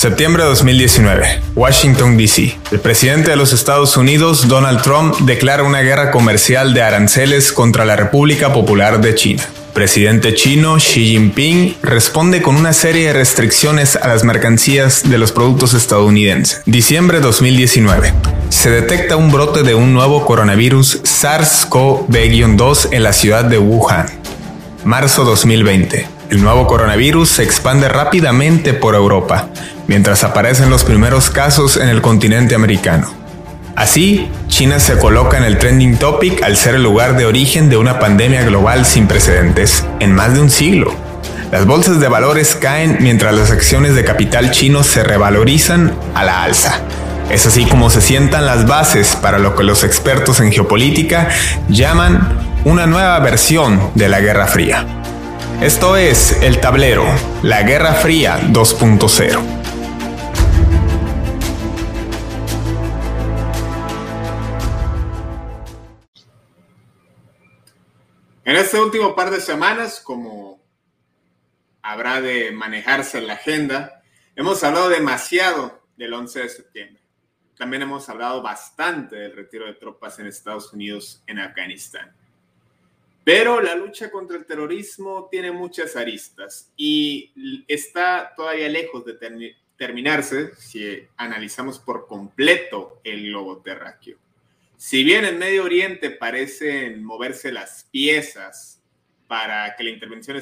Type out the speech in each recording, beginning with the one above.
Septiembre de 2019, Washington, D.C. El presidente de los Estados Unidos, Donald Trump, declara una guerra comercial de aranceles contra la República Popular de China. El presidente chino, Xi Jinping, responde con una serie de restricciones a las mercancías de los productos estadounidenses. Diciembre de 2019. Se detecta un brote de un nuevo coronavirus SARS-CoV-2 en la ciudad de Wuhan. Marzo 2020. El nuevo coronavirus se expande rápidamente por Europa, mientras aparecen los primeros casos en el continente americano. Así, China se coloca en el trending topic al ser el lugar de origen de una pandemia global sin precedentes en más de un siglo. Las bolsas de valores caen mientras las acciones de capital chino se revalorizan a la alza. Es así como se sientan las bases para lo que los expertos en geopolítica llaman una nueva versión de la Guerra Fría. Esto es El Tablero, la Guerra Fría 2.0. En este último par de semanas, como habrá de manejarse en la agenda, hemos hablado demasiado del 11 de septiembre. También hemos hablado bastante del retiro de tropas en Estados Unidos en Afganistán. Pero la lucha contra el terrorismo tiene muchas aristas y está todavía lejos de terminarse si analizamos por completo el globo terráqueo. Si bien en Medio Oriente parecen moverse las piezas para que la intervención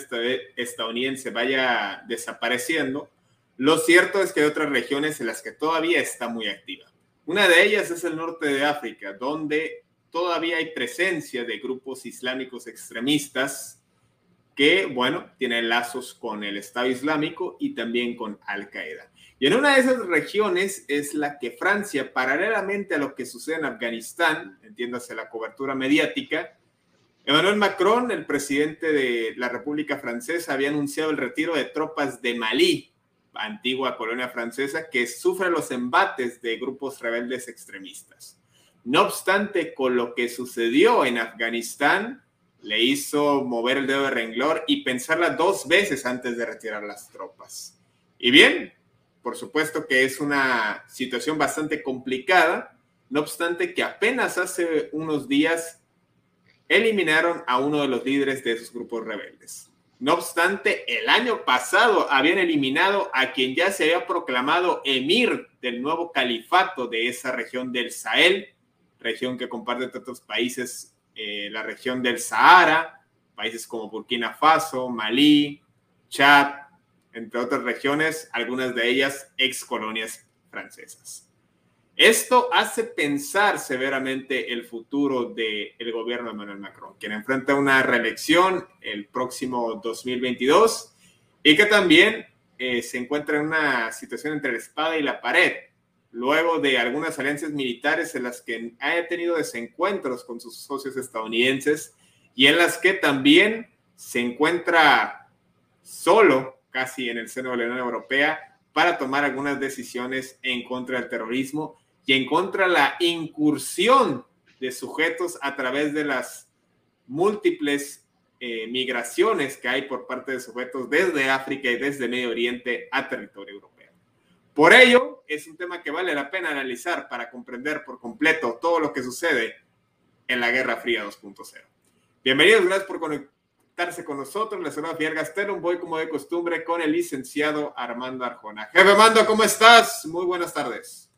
estadounidense vaya desapareciendo, lo cierto es que hay otras regiones en las que todavía está muy activa. Una de ellas es el norte de África, donde todavía hay presencia de grupos islámicos extremistas que, bueno, tienen lazos con el Estado Islámico y también con Al-Qaeda. Y en una de esas regiones es la que Francia, paralelamente a lo que sucede en Afganistán, entiéndase la cobertura mediática, Emmanuel Macron, el presidente de la República Francesa, había anunciado el retiro de tropas de Malí, antigua colonia francesa, que sufre los embates de grupos rebeldes extremistas. No obstante, con lo que sucedió en Afganistán, le hizo mover el dedo de renglón y pensarla dos veces antes de retirar las tropas. Y bien, por supuesto que es una situación bastante complicada, no obstante que apenas hace unos días eliminaron a uno de los líderes de esos grupos rebeldes. No obstante, el año pasado habían eliminado a quien ya se había proclamado emir del nuevo califato de esa región del Sahel, región que comparte otros países, la región del Sahara, países como Burkina Faso, Malí, Chad, entre otras regiones, algunas de ellas ex colonias francesas. Esto hace pensar severamente el futuro del gobierno de Emmanuel Macron, quien enfrenta una reelección el próximo 2022 y que también se encuentra en una situación entre la espada y la pared, luego de algunas alianzas militares en las que ha tenido desencuentros con sus socios estadounidenses y en las que también se encuentra solo, casi en el seno de la Unión Europea, para tomar algunas decisiones en contra del terrorismo y en contra de la incursión de sujetos a través de las múltiples migraciones que hay por parte de sujetos desde África y desde Medio Oriente a territorio europeo. Por ello, es un tema que vale la pena analizar para comprender por completo todo lo que sucede en la Guerra Fría 2.0. Bienvenidos, gracias por conectarse con nosotros. Les saluda Fidel Gastelum, voy como de costumbre con el licenciado Armando Arjona. Jefe Armando, ¿cómo estás? Muy buenas tardes.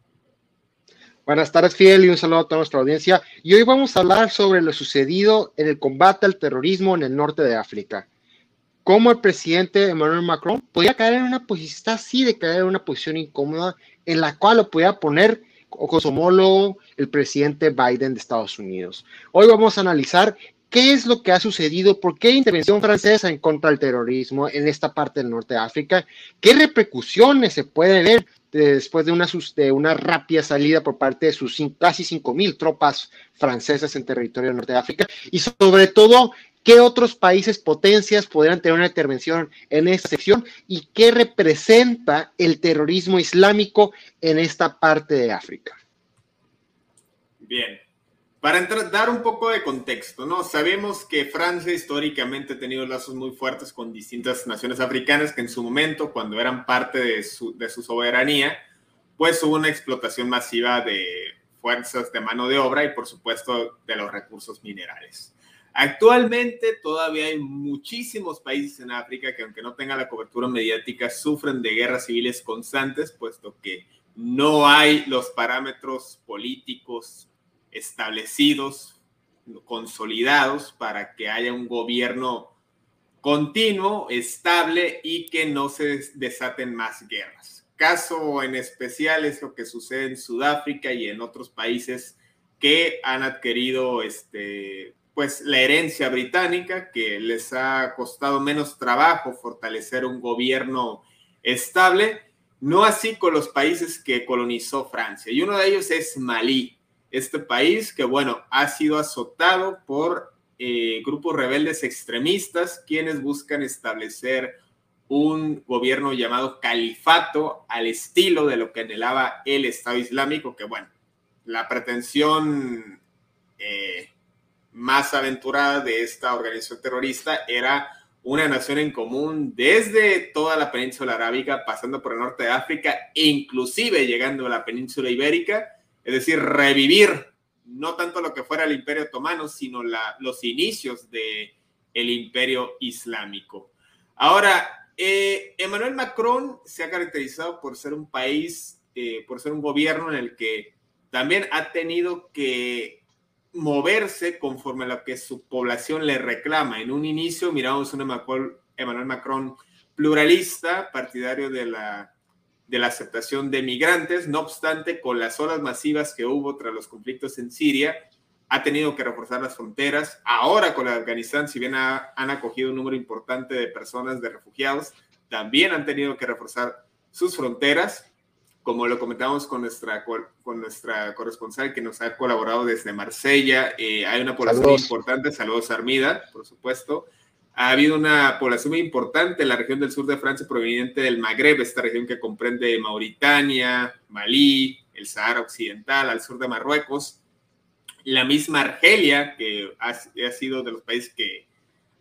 Buenas tardes, Fidel, y un saludo a toda nuestra audiencia. Y hoy vamos a hablar sobre lo sucedido en el combate al terrorismo en el norte de África. Cómo el presidente Emmanuel Macron podía caer en una posición así, de caer en una posición incómoda en la cual lo podía poner con su homólogo, el presidente Biden de Estados Unidos. Hoy vamos a analizar qué es lo que ha sucedido, por qué intervención francesa en contra del terrorismo en esta parte del norte de África, qué repercusiones se pueden ver después de una rápida salida por parte de sus casi 5,000 tropas francesas en territorio del norte de África y sobre todo qué otros países potencias podrían tener una intervención en esta sección y qué representa el terrorismo islámico en esta parte de África. Bien, Para dar un poco de contexto, ¿no? Sabemos que Francia históricamente ha tenido lazos muy fuertes con distintas naciones africanas que en su momento, cuando eran parte de su soberanía, pues hubo una explotación masiva de fuerzas de mano de obra y por supuesto de los recursos minerales. Actualmente todavía hay muchísimos países en África que, aunque no tengan la cobertura mediática, sufren de guerras civiles constantes, puesto que no hay los parámetros políticos establecidos, consolidados, para que haya un gobierno continuo, estable y que no se desaten más guerras. Caso en especial es lo que sucede en Sudáfrica y en otros países que han adquirido pues la herencia británica, que les ha costado menos trabajo fortalecer un gobierno estable, no así con los países que colonizó Francia. Y uno de ellos es Malí. Este país que, bueno, ha sido azotado por grupos rebeldes extremistas quienes buscan establecer un gobierno llamado califato al estilo de lo que anhelaba el Estado Islámico, que, bueno, la pretensión más aventurada de esta organización terrorista era una nación en común desde toda la península arábiga, pasando por el norte de África e inclusive llegando a la península ibérica. Es decir, revivir no tanto lo que fuera el Imperio Otomano, sino los inicios del Imperio Islámico. Ahora, Emmanuel Macron se ha caracterizado por ser un país, por ser un gobierno en el que también ha tenido que moverse conforme a lo que su población le reclama. En un inicio miramos un Emmanuel Macron pluralista, partidario de la aceptación de migrantes. No obstante, con las olas masivas que hubo tras los conflictos en Siria, ha tenido que reforzar las fronteras. Ahora con Afganistán, si bien han acogido un número importante de personas, de refugiados, también han tenido que reforzar sus fronteras, como lo comentamos con nuestra corresponsal que nos ha colaborado desde Marsella. Hay una población importante, saludos Armida, por supuesto. Ha habido una población muy importante en la región del sur de Francia proveniente del Magreb, esta región que comprende Mauritania, Malí, el Sahara Occidental, al sur de Marruecos. La misma Argelia, que ha sido de los países que,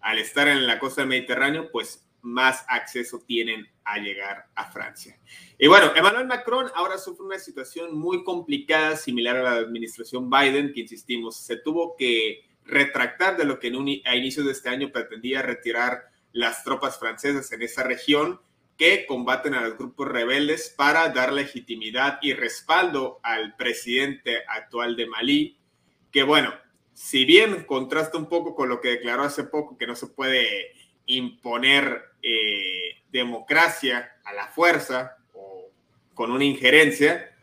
al estar en la costa del Mediterráneo, pues más acceso tienen a llegar a Francia. Y bueno, Emmanuel Macron ahora sufre una situación muy complicada, similar a la administración Biden, que, insistimos, se tuvo que retractar de lo que a inicios de este año pretendía retirar las tropas francesas en esa región que combaten a los grupos rebeldes para dar legitimidad y respaldo al presidente actual de Malí, que, bueno, si bien contrasta un poco con lo que declaró hace poco, que no se puede imponer democracia a la fuerza o con una injerencia,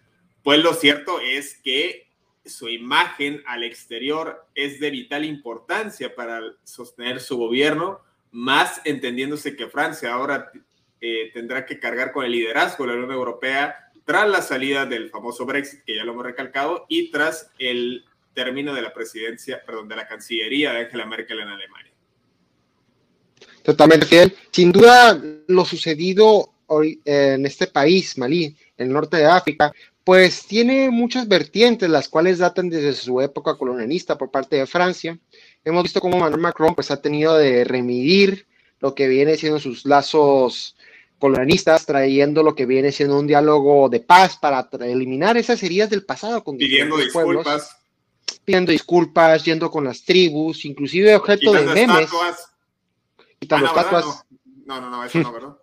pues lo cierto es que su imagen al exterior es de vital importancia para sostener su gobierno, más entendiéndose que Francia ahora tendrá que cargar con el liderazgo de la Unión Europea tras la salida del famoso Brexit, que ya lo hemos recalcado, y tras el término de la presidencia, perdón, de la Cancillería de Angela Merkel en Alemania. Totalmente fiel. Sin duda, lo sucedido hoy en este país, Malí, en el norte de África, pues tiene muchas vertientes, las cuales datan desde su época colonialista por parte de Francia. Hemos visto cómo Emmanuel Macron pues ha tenido de remedir lo que viene siendo sus lazos colonialistas, trayendo lo que viene siendo un diálogo de paz para eliminar esas heridas del pasado. Pidiendo disculpas. Pueblos, pidiendo disculpas, yendo con las tribus, inclusive objeto de memes. Estatuas. Quitando estatuas. No, eso no, ¿verdad?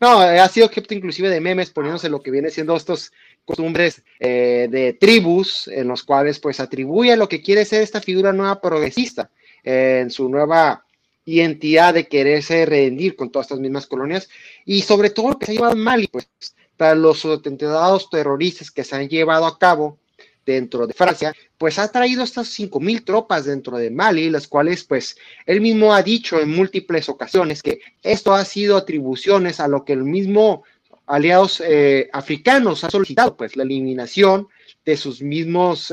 No, ha sido objeto inclusive de memes, poniéndose lo que viene siendo estos costumbres de tribus, en los cuales pues atribuye lo que quiere ser esta figura nueva progresista, en su nueva identidad de quererse rendir con todas estas mismas colonias, y sobre todo lo que se ha llevado mal, y pues para los atentados terroristas que se han llevado a cabo dentro de Francia, pues ha traído estas 5,000 tropas dentro de Malí, las cuales pues él mismo ha dicho en múltiples ocasiones que esto ha sido atribuciones a lo que el mismo aliados africanos ha solicitado, pues la eliminación de sus mismos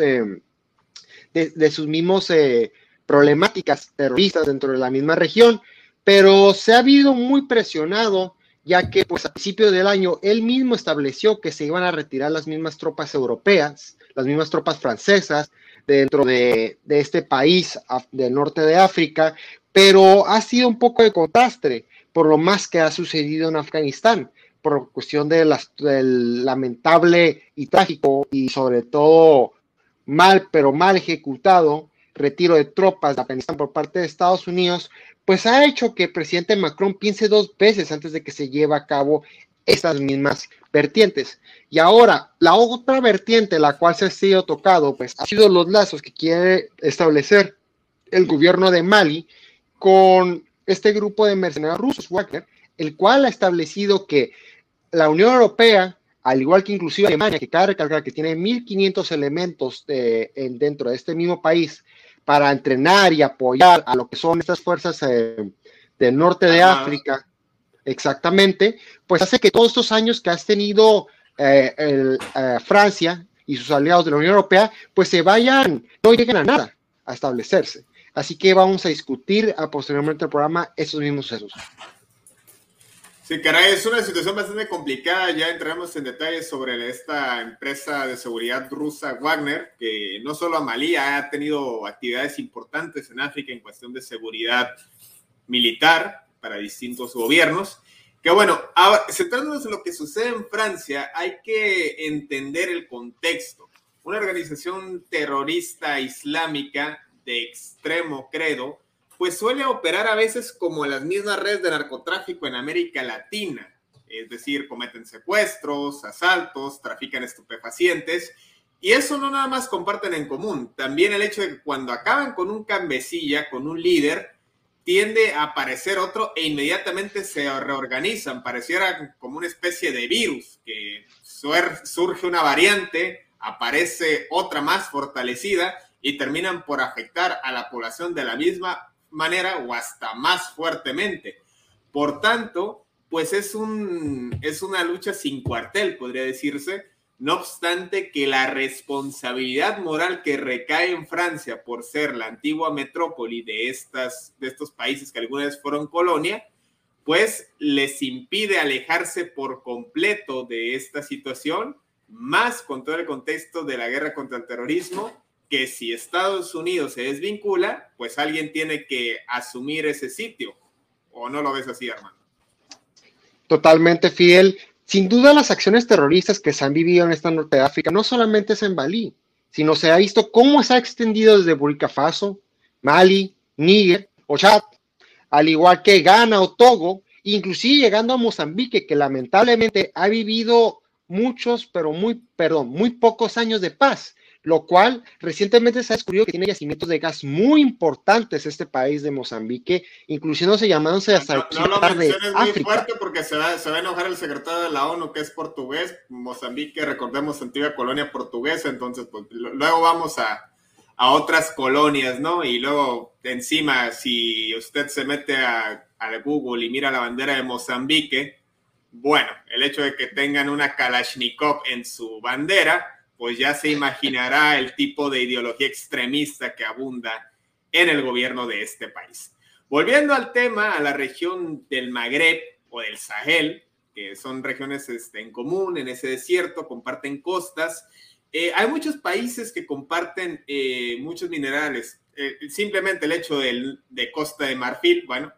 problemáticas terroristas dentro de la misma región, pero se ha habido muy presionado, ya que pues a principio del año él mismo estableció que se iban a retirar las mismas tropas europeas, las mismas tropas francesas dentro de este país del norte de África, pero ha sido un poco de contraste por lo más que ha sucedido en Afganistán, por cuestión del lamentable y trágico y sobre todo mal ejecutado retiro de tropas de Afganistán por parte de Estados Unidos, pues ha hecho que el presidente Macron piense dos veces antes de que se lleve a cabo estas mismas vertientes. Y ahora, la otra vertiente, la cual se ha sido tocado, pues ha sido los lazos que quiere establecer el gobierno de Mali con este grupo de mercenarios rusos, Wagner, el cual ha establecido que la Unión Europea, al igual que inclusive Alemania, que cabe recalcar que tiene 1.500 elementos dentro de este mismo país para entrenar y apoyar a lo que son estas fuerzas del norte de África, exactamente, pues hace que todos estos años que has tenido Francia y sus aliados de la Unión Europea, pues se vayan, no lleguen a nada a establecerse. Así que vamos a discutir posteriormente el programa esos mismos sucesos. Sí, caray, es una situación bastante complicada. Ya entramos en detalles sobre esta empresa de seguridad rusa Wagner, que no solo a Malí, ha tenido actividades importantes en África en cuestión de seguridad militar para distintos gobiernos. Que bueno, ahora, centrándonos en lo que sucede en Francia, hay que entender el contexto. Una organización terrorista islámica de extremo credo, pues suele operar a veces como las mismas redes de narcotráfico en América Latina, es decir, cometen secuestros, asaltos, trafican estupefacientes, y eso no nada más comparten en común, también el hecho de que cuando acaban con un cabecilla, con un líder, tiende a aparecer otro e inmediatamente se reorganizan, pareciera como una especie de virus, que surge una variante, aparece otra más fortalecida, y terminan por afectar a la población de la misma manera o hasta más fuertemente. Por tanto, pues es una lucha sin cuartel, podría decirse, no obstante que la responsabilidad moral que recae en Francia por ser la antigua metrópoli de estos países que alguna vez fueron colonia, pues les impide alejarse por completo de esta situación, más con todo el contexto de la guerra contra el terrorismo, que si Estados Unidos se desvincula, pues alguien tiene que asumir ese sitio. ¿O no lo ves así, Armando? Totalmente, Fidel. Sin duda las acciones terroristas que se han vivido en esta norte de África, no solamente es en Malí, sino se ha visto cómo se ha extendido desde Burkina Faso, Mali, Níger o Chad, al igual que Ghana o Togo, inclusive llegando a Mozambique, que lamentablemente ha vivido muy pocos años de paz, lo cual recientemente se ha descubierto que tiene yacimientos de gas muy importantes este país de Mozambique, incluyéndose llamándose hasta no, no lo menciones muy fuerte porque se va a enojar el secretario de la ONU que es portugués. Mozambique, recordemos, antigua colonia portuguesa, entonces pues, luego vamos a otras colonias, ¿no? Y luego encima si usted se mete a Google y mira la bandera de Mozambique, bueno, el hecho de que tengan una Kalashnikov en su bandera, pues ya se imaginará el tipo de ideología extremista que abunda en el gobierno de este país. Volviendo al tema, a la región del Magreb o del Sahel, que son regiones en común, en ese desierto, comparten costas. Hay muchos países que comparten muchos minerales. Simplemente el hecho de Costa de Marfil, bueno,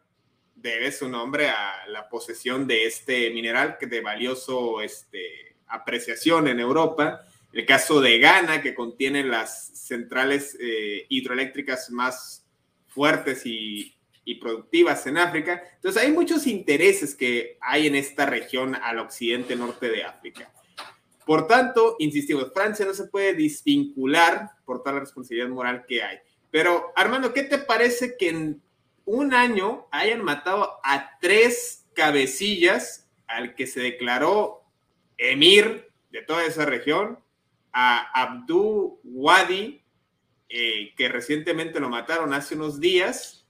debe su nombre a la posesión de este mineral que de valioso apreciación en Europa. El caso de Ghana, que contiene las centrales hidroeléctricas más fuertes y productivas en África. Entonces, hay muchos intereses que hay en esta región al occidente norte de África. Por tanto, insistimos, Francia no se puede desvincular por toda la responsabilidad moral que hay. Pero, Armando, ¿qué te parece que en un año hayan matado a 3 cabecillas al que se declaró emir de toda esa región? A Abdou Wadi, que recientemente lo mataron hace unos días,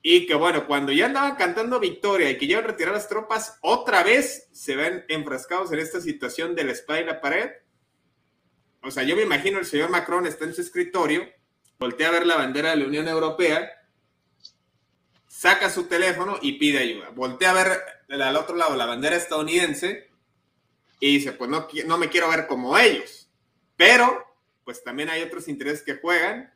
y que bueno, cuando ya andaban cantando victoria y que ya iban a retirar las tropas, otra vez se ven enfrascados en esta situación de la espada y la pared. O sea, yo me imagino el señor Macron está en su escritorio, voltea a ver la bandera de la Unión Europea, saca su teléfono y pide ayuda. Voltea a ver al otro lado la bandera estadounidense y dice, pues no me quiero ver como ellos. Pero pues también hay otros intereses que juegan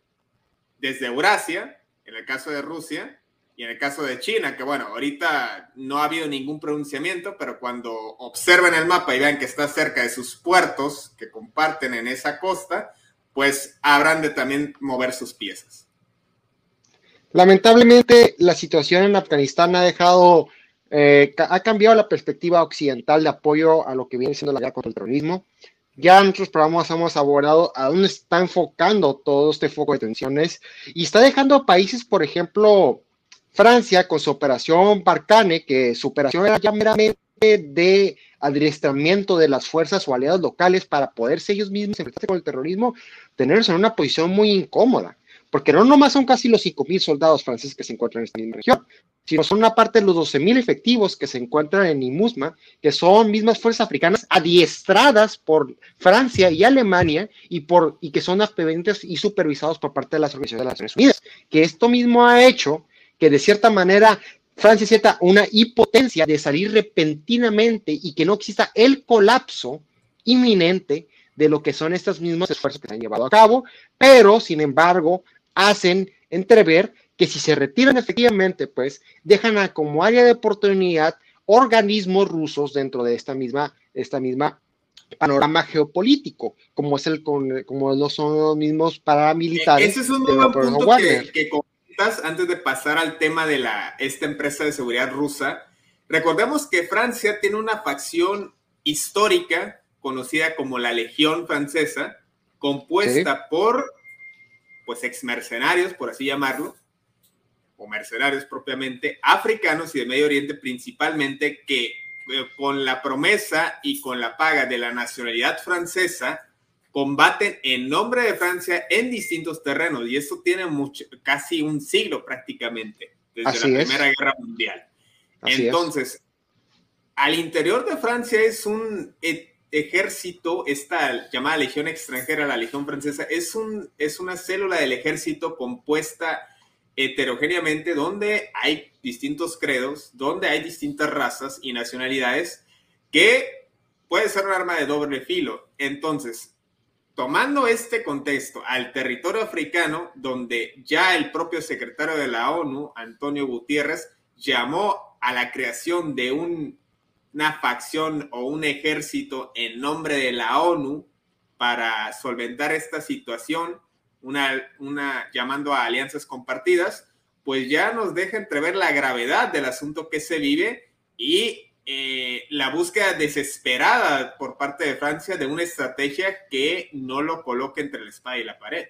desde Eurasia, en el caso de Rusia, y en el caso de China, que bueno, ahorita no ha habido ningún pronunciamiento, pero cuando observen el mapa y vean que está cerca de sus puertos que comparten en esa costa, pues habrán de también mover sus piezas. Lamentablemente, la situación en Afganistán ha cambiado la perspectiva occidental de apoyo a lo que viene siendo la guerra contra el terrorismo. Ya en otros programas hemos abordado a dónde está enfocando todo este foco de tensiones y está dejando países, por ejemplo, Francia con su operación Barkhane, que su operación era ya meramente de adiestramiento de las fuerzas o aliados locales para poderse ellos mismos enfrentarse con el terrorismo, tenerlos en una posición muy incómoda. Porque no nomás son casi los 5,000 soldados franceses que se encuentran en esta misma región, sino son una parte de los 12,000 efectivos que se encuentran en IMUSMA, que son mismas fuerzas africanas adiestradas por Francia y Alemania y que son adscritos y supervisados por parte de las organizaciones de las Naciones Unidas. Que esto mismo ha hecho que de cierta manera Francia sienta una impotencia de salir repentinamente y que no exista el colapso inminente de lo que son estos mismos esfuerzos que se han llevado a cabo, pero sin embargo hacen entrever que si se retiran efectivamente, pues dejan como área de oportunidad organismos rusos dentro de esta misma panorama geopolítico, como no son los mismos paramilitares. Ese es un nuevo punto que comentas antes de pasar al tema de esta empresa de seguridad rusa. Recordemos que Francia tiene una facción histórica conocida como la Legión Francesa, compuesta por pues exmercenarios, por así llamarlo, o mercenarios propiamente, africanos y de Medio Oriente principalmente, que con la promesa y con la paga de la nacionalidad francesa combaten en nombre de Francia en distintos terrenos, y esto tiene casi un siglo prácticamente, desde Primera Guerra Mundial. Entonces, al interior de Francia es un ejército, esta llamada Legión Extranjera, la Legión Francesa, es una célula del ejército compuesta heterogéneamente, donde hay distintos credos, donde hay distintas razas y nacionalidades, que puede ser un arma de doble filo. Entonces, tomando este contexto al territorio africano, donde ya el propio secretario de la ONU, Antonio Guterres, llamó a la creación de una facción o un ejército en nombre de la ONU para solventar esta situación, llamando a alianzas compartidas, pues ya nos deja entrever la gravedad del asunto que se vive y la búsqueda desesperada por parte de Francia de una estrategia que no lo coloque entre la espada y la pared.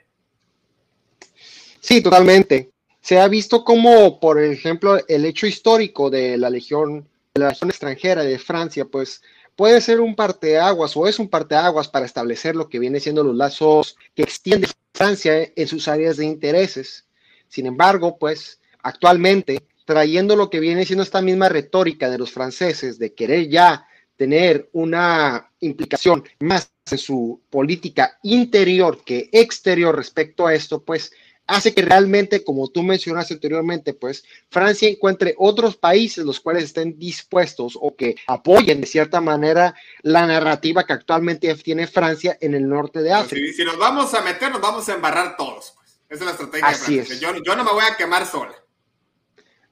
Sí, totalmente. Se ha visto como, por ejemplo, el hecho histórico de la Legión Extranjera de Francia, pues puede ser un parteaguas o es un parteaguas para establecer lo que viene siendo los lazos que extiende Francia en sus áreas de intereses. Sin embargo, pues actualmente, trayendo lo que viene siendo esta misma retórica de los franceses de querer ya tener una implicación más en su política interior que exterior respecto a esto, pues hace que realmente, como tú mencionaste anteriormente, pues Francia encuentre otros países los cuales estén dispuestos o que apoyen de cierta manera la narrativa que actualmente tiene Francia en el norte de África. Si nos vamos a meter, nos vamos a embarrar todos, pues. Esa es la estrategia de Francia. Yo no me voy a quemar sola.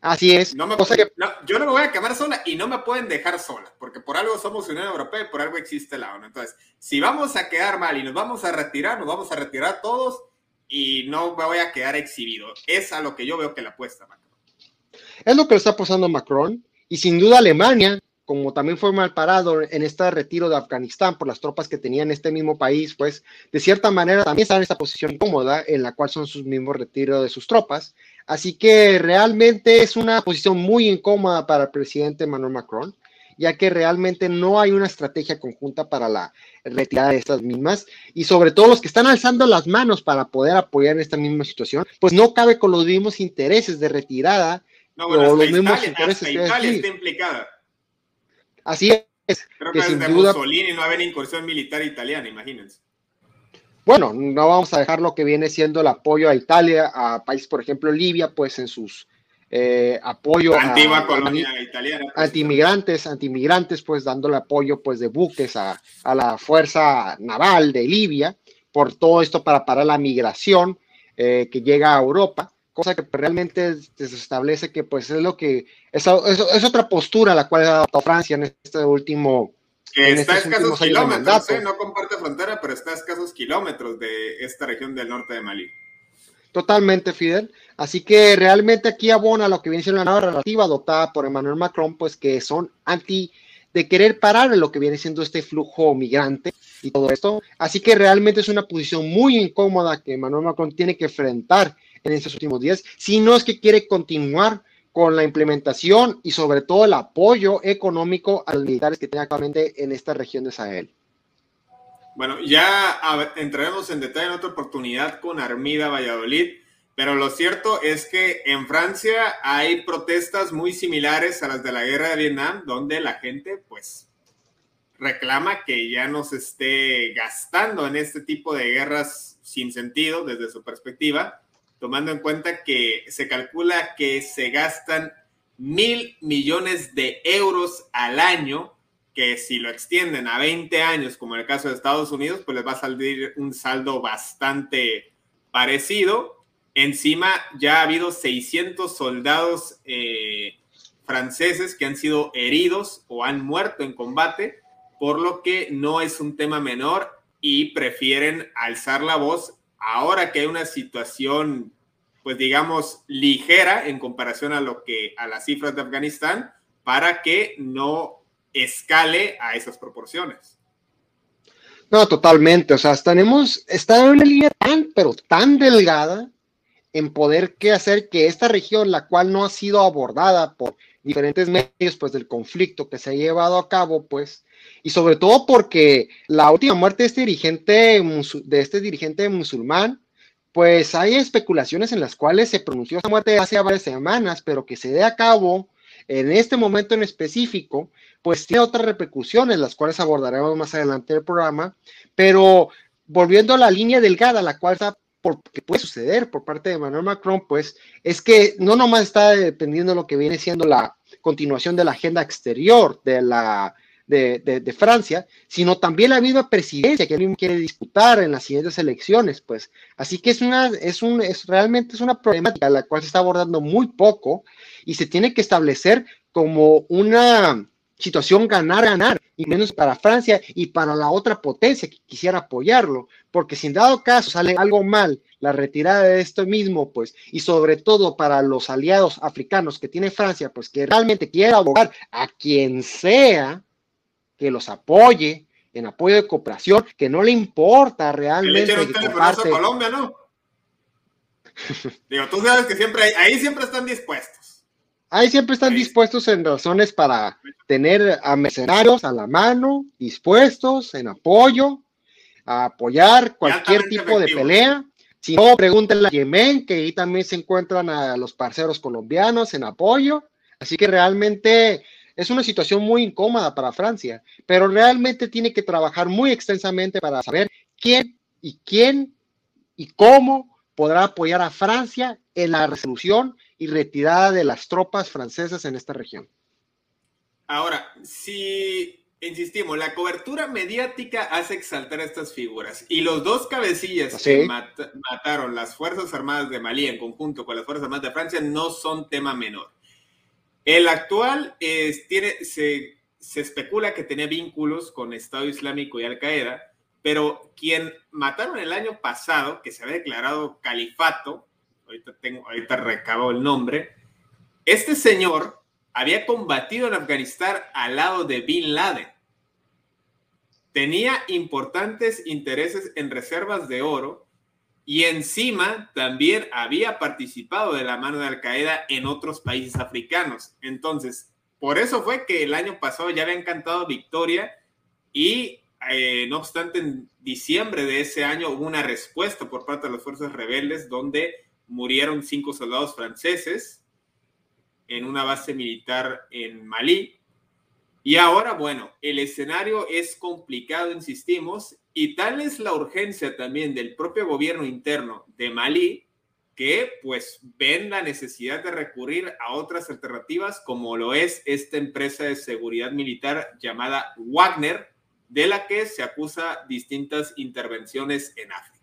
Así es. Yo no me voy a quemar sola y no me pueden dejar sola, porque por algo somos Unión Europea y por algo existe la ONU. Entonces, si vamos a quedar mal y nos vamos a retirar todos, y no me voy a quedar exhibido. Es a lo que yo veo que le apuesta Macron. Es lo que le está apostando a Macron, y sin duda Alemania, como también fue mal parado en este retiro de Afganistán por las tropas que tenía en este mismo país, pues de cierta manera también está en esta posición cómoda en la cual son sus mismos retiros de sus tropas. Así que realmente es una posición muy incómoda para el presidente Emmanuel Macron, ya que realmente no hay una estrategia conjunta para la retirada de estas mismas, y sobre todo los que están alzando las manos para poder apoyar en esta misma situación, pues no cabe con los mismos intereses de retirada, Italia está implicada. Así es. Creo que desde Mussolini no había incursión militar italiana, imagínense. Bueno, no vamos a dejar lo que viene siendo el apoyo a Italia, a países, por ejemplo, Libia, pues en sus apoyo antigua colonia italiana, pues, antimigrantes, pues dándole apoyo pues de buques a la fuerza naval de Libia, por todo esto para parar la migración que llega a Europa, cosa que realmente se establece que pues es lo que es otra postura a la cual ha adoptado Francia en este último que está a escasos kilómetros, no comparte frontera, pero está a escasos kilómetros de esta región del norte de Malí. Totalmente, Fidel. Así que realmente aquí abona lo que viene siendo la nueva narrativa adoptada por Emmanuel Macron, pues que son anti de querer parar lo que viene siendo este flujo migrante y todo esto. Así que realmente es una posición muy incómoda que Emmanuel Macron tiene que enfrentar en estos últimos días, si no es que quiere continuar con la implementación y sobre todo el apoyo económico a los militares que tiene actualmente en esta región de Sahel. Bueno, ya entraremos en detalle en otra oportunidad con Armida Valladolid, pero lo cierto es que en Francia hay protestas muy similares a las de la guerra de Vietnam, donde la gente pues reclama que ya no se esté gastando en este tipo de guerras sin sentido desde su perspectiva, tomando en cuenta que se calcula que se gastan 1.000 millones de euros al año, que si lo extienden a 20 años, como en el caso de Estados Unidos, pues les va a salir un saldo bastante parecido. Encima ya ha habido 600 soldados franceses que han sido heridos o han muerto en combate, por lo que no es un tema menor y prefieren alzar la voz ahora que hay una situación, pues digamos, ligera en comparación a lo que a las cifras de Afganistán, para que no escale a esas proporciones. No, totalmente, o sea, está en una línea tan, pero tan delgada en poder que hacer que esta región, la cual no ha sido abordada por diferentes medios, pues del conflicto que se ha llevado a cabo, pues, y sobre todo porque la última muerte de este dirigente musulmán, pues hay especulaciones en las cuales se pronunció esa muerte hace varias semanas, pero que se dé a cabo en este momento en específico, pues tiene otras repercusiones, las cuales abordaremos más adelante en el programa, pero volviendo a la línea delgada, la cual está que puede suceder por parte de Emmanuel Macron, pues es que no nomás está dependiendo de lo que viene siendo la continuación de la agenda exterior de Francia, sino también la misma presidencia que él quiere disputar en las siguientes elecciones, pues. Así que realmente es una problemática la cual se está abordando muy poco y se tiene que establecer como una situación ganar-ganar, y menos para Francia y para la otra potencia que quisiera apoyarlo, porque si en dado caso sale algo mal, la retirada de esto mismo, pues, y sobre todo para los aliados africanos que tiene Francia, pues que realmente quiera abogar a quien sea que los apoye, en apoyo de cooperación, que no le importa realmente. Le echaron un telefonazo a Colombia, ¿no? Digo, tú sabes que siempre ahí siempre están dispuestos. Ahí siempre están dispuestos en razones para tener a mercenarios a la mano, dispuestos en apoyo, a apoyar cualquier tipo efectivo de pelea. Si no, pregúntenle a Yemen, que ahí también se encuentran a los parceros colombianos en apoyo. Así que realmente es una situación muy incómoda para Francia, pero realmente tiene que trabajar muy extensamente para saber quién y cómo podrá apoyar a Francia en la resolución y retirada de las tropas francesas en esta región. Ahora, si insistimos, la cobertura mediática hace exaltar a estas figuras, y los dos cabecillas que mataron las Fuerzas Armadas de Malí en conjunto con las Fuerzas Armadas de Francia no son tema menor. El actual se especula que tenía vínculos con Estado Islámico y Al-Qaeda, pero quien mataron el año pasado, que se había declarado califato, ahorita recabo el nombre, este señor había combatido en Afganistán al lado de Bin Laden. Tenía importantes intereses en reservas de oro y encima también había participado de la mano de Al-Qaeda en otros países africanos. Entonces, por eso fue que el año pasado ya habían cantado victoria y no obstante en diciembre de ese año hubo una respuesta por parte de las fuerzas rebeldes donde murieron 5 soldados franceses en una base militar en Malí. Y ahora, bueno, el escenario es complicado, insistimos, y tal es la urgencia también del propio gobierno interno de Malí que pues ven la necesidad de recurrir a otras alternativas como lo es esta empresa de seguridad militar llamada Wagner, de la que se acusa distintas intervenciones en África.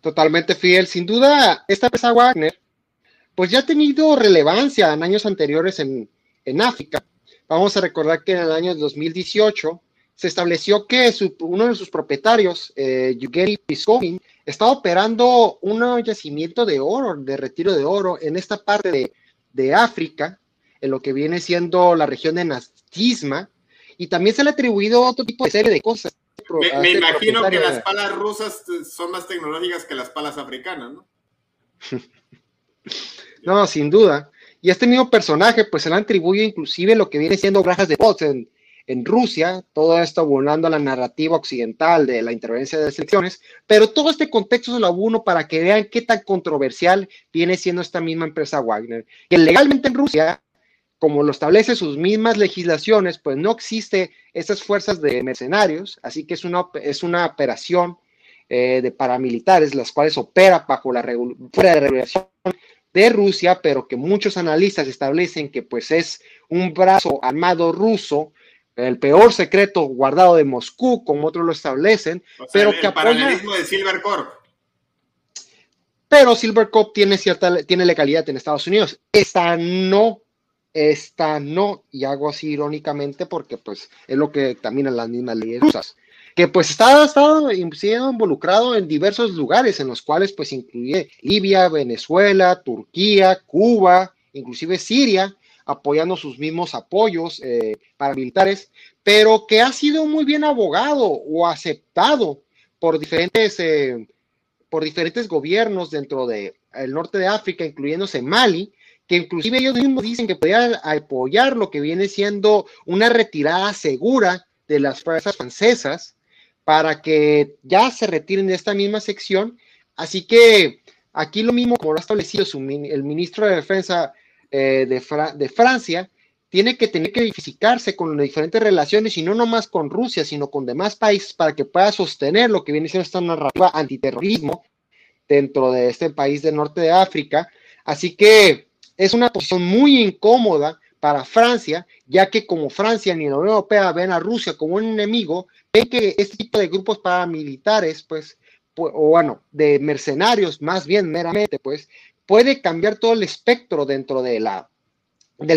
Totalmente, Fidel. Sin duda, esta empresa Wagner, pues ya ha tenido relevancia en años anteriores en África. Vamos a recordar que en el año 2018 se estableció que uno de sus propietarios, Yevgeni Prigozhin, estaba operando un yacimiento de oro, de retiro de oro, en esta parte de África, en lo que viene siendo la región de Nastisma, y también se le ha atribuido otro tipo de serie de cosas. Me imagino que las palas rusas son más tecnológicas que las palas africanas, ¿no? No, sin duda. Y a este mismo personaje, pues se le atribuye inclusive lo que viene siendo granjas de bots en Rusia, todo esto abonando a la narrativa occidental de la intervención de las elecciones, pero todo este contexto se lo abuno para que vean qué tan controversial viene siendo esta misma empresa Wagner, que legalmente en Rusia, como lo establece sus mismas legislaciones, pues no existe esas fuerzas de mercenarios, así que es una operación de paramilitares, las cuales opera bajo la regulación de Rusia, pero que muchos analistas establecen que pues es un brazo armado ruso, el peor secreto guardado de Moscú, como otros lo establecen, o sea, pero que apoya el paralelismo de Silvercorp. Pero Silvercorp tiene legalidad en Estados Unidos. Esta no, y hago así irónicamente porque pues es lo que examinan las mismas leyes rusas, que pues ha estado involucrado en diversos lugares en los cuales pues incluye Libia, Venezuela, Turquía, Cuba, inclusive Siria, apoyando sus mismos apoyos paramilitares, pero que ha sido muy bien abogado o aceptado por diferentes gobiernos dentro del norte de África, incluyéndose Malí, que inclusive ellos mismos dicen que podrían apoyar lo que viene siendo una retirada segura de las fuerzas francesas para que ya se retiren de esta misma sección. Así que aquí lo mismo, como lo ha establecido el ministro de Defensa de Francia, tiene que diversificarse con las diferentes relaciones, y no nomás con Rusia, sino con demás países, para que pueda sostener lo que viene siendo esta narrativa antiterrorismo dentro de este país del norte de África. Así que es una posición muy incómoda para Francia, ya que como Francia ni la Unión Europea ven a Rusia como un enemigo, ven que este tipo de grupos paramilitares, de mercenarios más bien meramente, pues, puede cambiar todo el espectro dentro del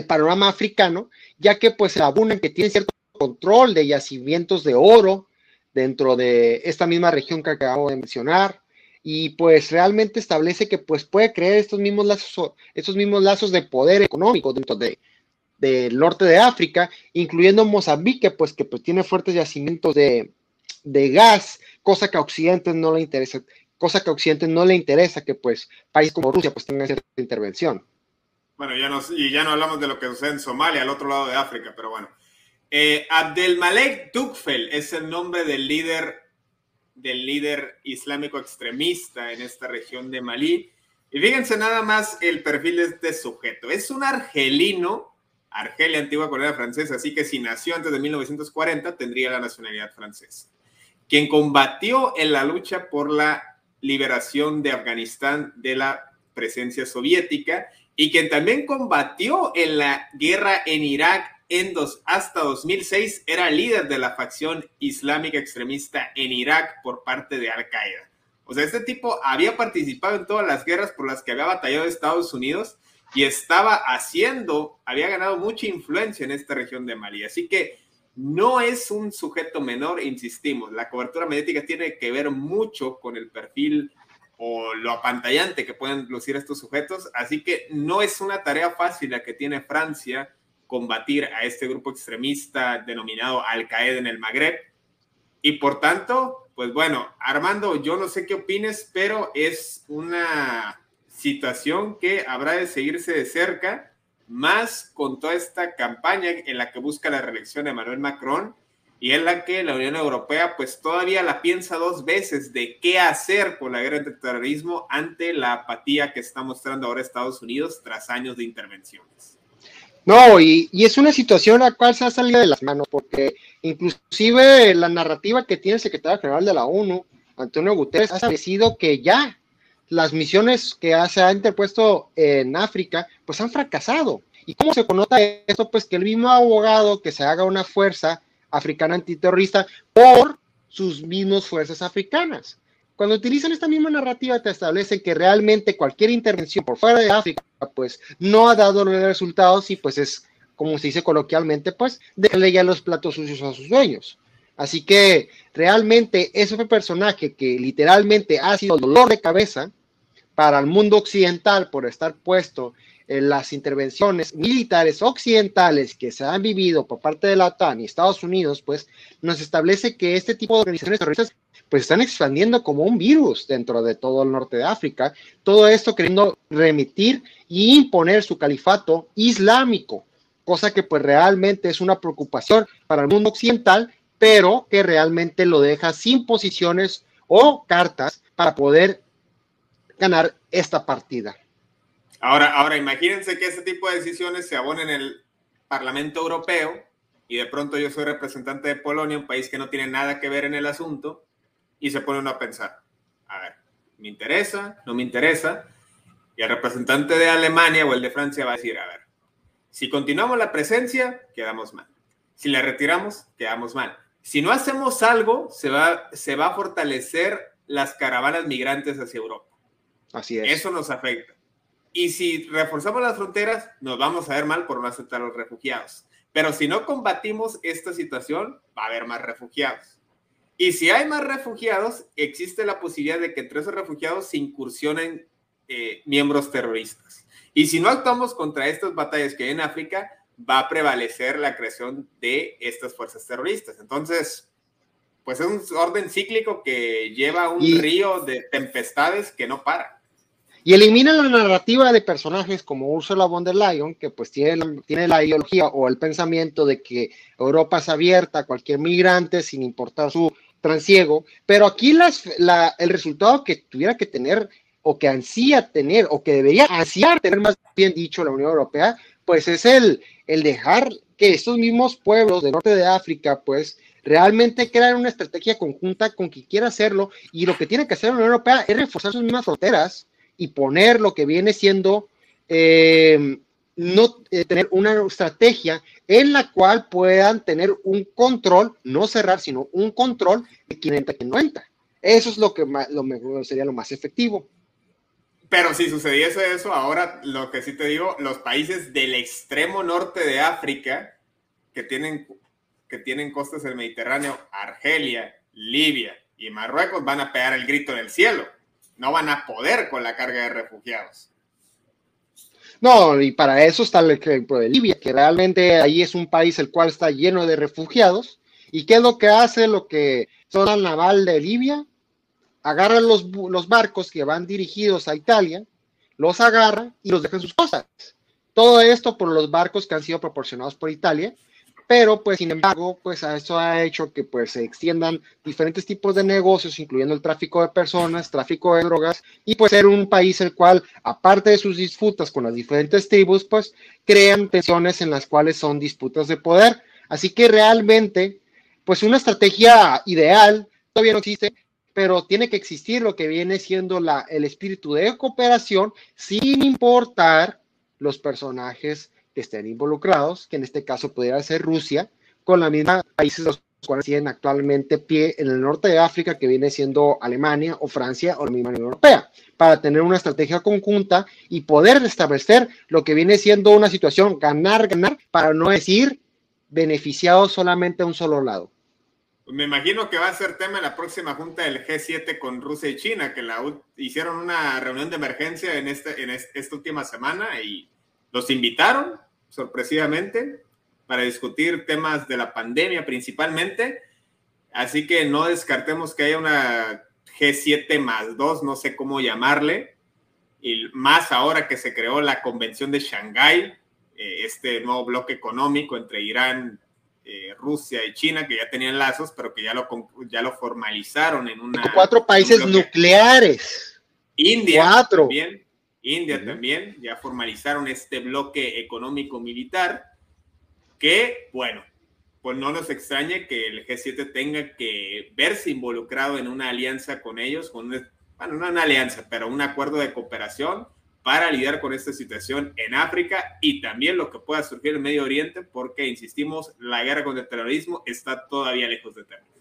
panorama africano, ya que pues se abunan que tienen cierto control de yacimientos de oro dentro de esta misma región que acabo de mencionar, y pues realmente establece que pues puede crear estos mismos lazos de poder económico dentro del norte de África, incluyendo Mozambique, pues que pues tiene fuertes yacimientos de gas, cosa que a Occidente no le interesa que pues países como Rusia pues tengan cierta intervención. Bueno, ya no hablamos de lo que sucede en Somalia, al otro lado de África, pero bueno. Abdelmalek Droukdel es el nombre del líder islámico extremista en esta región de Malí. Y fíjense nada más el perfil de este sujeto. Es un argelino, Argelia, antigua colonia francesa, así que si nació antes de 1940 tendría la nacionalidad francesa, quien combatió en la lucha por la liberación de Afganistán de la presencia soviética, y quien también combatió en la guerra en Irak hasta 2006, era líder de la facción islámica extremista en Irak por parte de Al-Qaeda. O sea, este tipo había participado en todas las guerras por las que había batallado Estados Unidos y había ganado mucha influencia en esta región de Malí. Así que no es un sujeto menor, insistimos. La cobertura mediática tiene que ver mucho con el perfil o lo apantallante que pueden lucir estos sujetos. Así que no es una tarea fácil la que tiene Francia, combatir a este grupo extremista denominado Al-Qaeda en el Magreb. Y por tanto, pues bueno, Armando, yo no sé qué opines, pero es una situación que habrá de seguirse de cerca, más con toda esta campaña en la que busca la reelección de Emmanuel Macron, y en la que la Unión Europea pues todavía la piensa dos veces de qué hacer con la guerra contra el terrorismo ante la apatía que está mostrando ahora Estados Unidos tras años de intervenciones. No, y es una situación a la cual se ha salido de las manos, porque inclusive la narrativa que tiene el secretario general de la ONU, Antonio Guterres, ha establecido que ya las misiones que se han interpuesto en África, pues han fracasado, ¿Y cómo se connota eso? Pues que el mismo abogado que se haga una fuerza africana antiterrorista por sus mismas fuerzas africanas. Cuando utilizan esta misma narrativa te establecen que realmente cualquier intervención por fuera de África pues no ha dado los resultados y pues es, como se dice coloquialmente, pues déjale ya los platos sucios a sus dueños. Así que realmente ese personaje que literalmente ha sido el dolor de cabeza para el mundo occidental por estar puesto en las intervenciones militares occidentales que se han vivido por parte de la OTAN y Estados Unidos, pues nos establece que este tipo de organizaciones terroristas pues están expandiendo como un virus dentro de todo el norte de África, todo esto queriendo remitir y imponer su califato islámico, cosa que pues realmente es una preocupación para el mundo occidental, pero que realmente lo deja sin posiciones o cartas para poder ganar esta partida. Ahora imagínense que ese tipo de decisiones se abonen en el Parlamento Europeo y de pronto yo soy representante de Polonia, un país que no tiene nada que ver en el asunto, y se pone uno a pensar, a ver, ¿me interesa? ¿No me interesa? Y el representante de Alemania o el de Francia va a decir, a ver, si continuamos la presencia, quedamos mal. Si la retiramos, quedamos mal. Si no hacemos algo, se va a fortalecer las caravanas migrantes hacia Europa. Así es. Eso nos afecta. Y si reforzamos las fronteras, nos vamos a ver mal por no aceptar a los refugiados. Pero si no combatimos esta situación, va a haber más refugiados. Y si hay más refugiados, existe la posibilidad de que entre esos refugiados se incursionen miembros terroristas. Y si no actuamos contra estas batallas que hay en África, va a prevalecer la creación de estas fuerzas terroristas. Entonces, pues es un orden cíclico que lleva un río de tempestades que no para. Y elimina la narrativa de personajes como Ursula von der Leyen, que pues tiene la ideología o el pensamiento de que Europa es abierta a cualquier migrante sin importar su trasiego, pero aquí el resultado que tuviera que tener o que ansía tener, o que debería ansiar tener, más bien dicho, la Unión Europea, pues es el dejar que estos mismos pueblos del norte de África pues realmente crean una estrategia conjunta con quien quiera hacerlo, y lo que tiene que hacer la Unión Europea es reforzar sus mismas fronteras y poner lo que viene siendo tener una estrategia en la cual puedan tener un control, no cerrar, sino un control de quién entra y quién no entra. Eso es lo mejor, sería lo más efectivo. Pero si sucediese eso, ahora lo que sí te digo, los países del extremo norte de África que tienen costas del Mediterráneo, Argelia, Libia y Marruecos, van a pegar el grito en el cielo. No van a poder con la carga de refugiados. No, y para eso está el ejemplo de Libia, que realmente ahí es un país el cual está lleno de refugiados. ¿Y qué es lo que hace lo que zona naval de Libia? Agarran los barcos que van dirigidos a Italia, los agarra y los dejan sus cosas. Todo esto por los barcos que han sido proporcionados por Italia, pero pues sin embargo, pues eso ha hecho que pues se extiendan diferentes tipos de negocios, incluyendo el tráfico de personas, tráfico de drogas, y pues ser un país el cual, aparte de sus disputas con las diferentes tribus, pues crean tensiones en las cuales son disputas de poder. Así que realmente, pues una estrategia ideal todavía no existe, pero tiene que existir lo que viene siendo el espíritu de cooperación sin importar los personajes que estén involucrados, que en este caso pudiera ser Rusia, con la misma países los cuales tienen actualmente pie en el norte de África, que viene siendo Alemania o Francia o la misma Unión Europea, para tener una estrategia conjunta y poder establecer lo que viene siendo una situación ganar-ganar, para no decir beneficiado solamente a un solo lado. Me imagino que va a ser tema en la próxima junta del G7 con Rusia y China, que hicieron una reunión de emergencia esta última semana y los invitaron, sorpresivamente, para discutir temas de la pandemia principalmente. Así que no descartemos que haya una G7+2, no sé cómo llamarle, y más ahora que se creó la Convención de Shanghái, este nuevo bloque económico entre Irán, Rusia y China, que ya tenían lazos, pero que ya lo formalizaron en una... Cuatro países nucleares. India también, ya formalizaron este bloque económico-militar, que, bueno, pues no nos extraña que el G7 tenga que verse involucrado en una alianza con ellos, no una alianza, pero un acuerdo de cooperación para lidiar con esta situación en África y también lo que pueda surgir en Medio Oriente, porque, insistimos, la guerra contra el terrorismo está todavía lejos de terminar.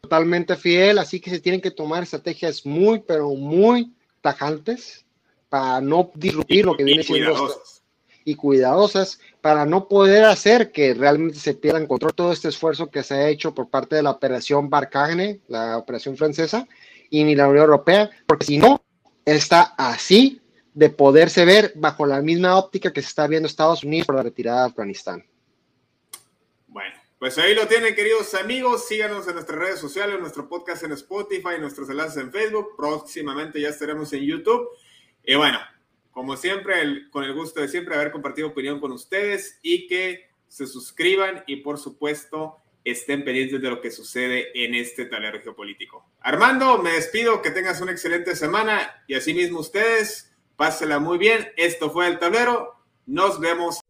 Totalmente fiel, así que se tienen que tomar estrategias muy, pero muy tajantes para no disrupir lo que viene siendo. Y cuidadosas, para no poder hacer que realmente se pierda en control todo este esfuerzo que se ha hecho por parte de la Operación Barkhane, la operación francesa, y ni la Unión Europea, porque si no, está así de poderse ver bajo la misma óptica que se está viendo Estados Unidos por la retirada de Afganistán. Bueno, pues ahí lo tienen, queridos amigos. Síganos en nuestras redes sociales, en nuestro podcast en Spotify, en nuestros enlaces en Facebook. Próximamente ya estaremos en YouTube. Y bueno, como siempre, con el gusto de siempre haber compartido opinión con ustedes y que se suscriban y, por supuesto, estén pendientes de lo que sucede en este tablero geopolítico. Armando, me despido, que tengas una excelente semana y asimismo ustedes, pásenla muy bien. Esto fue El Tablero, nos vemos.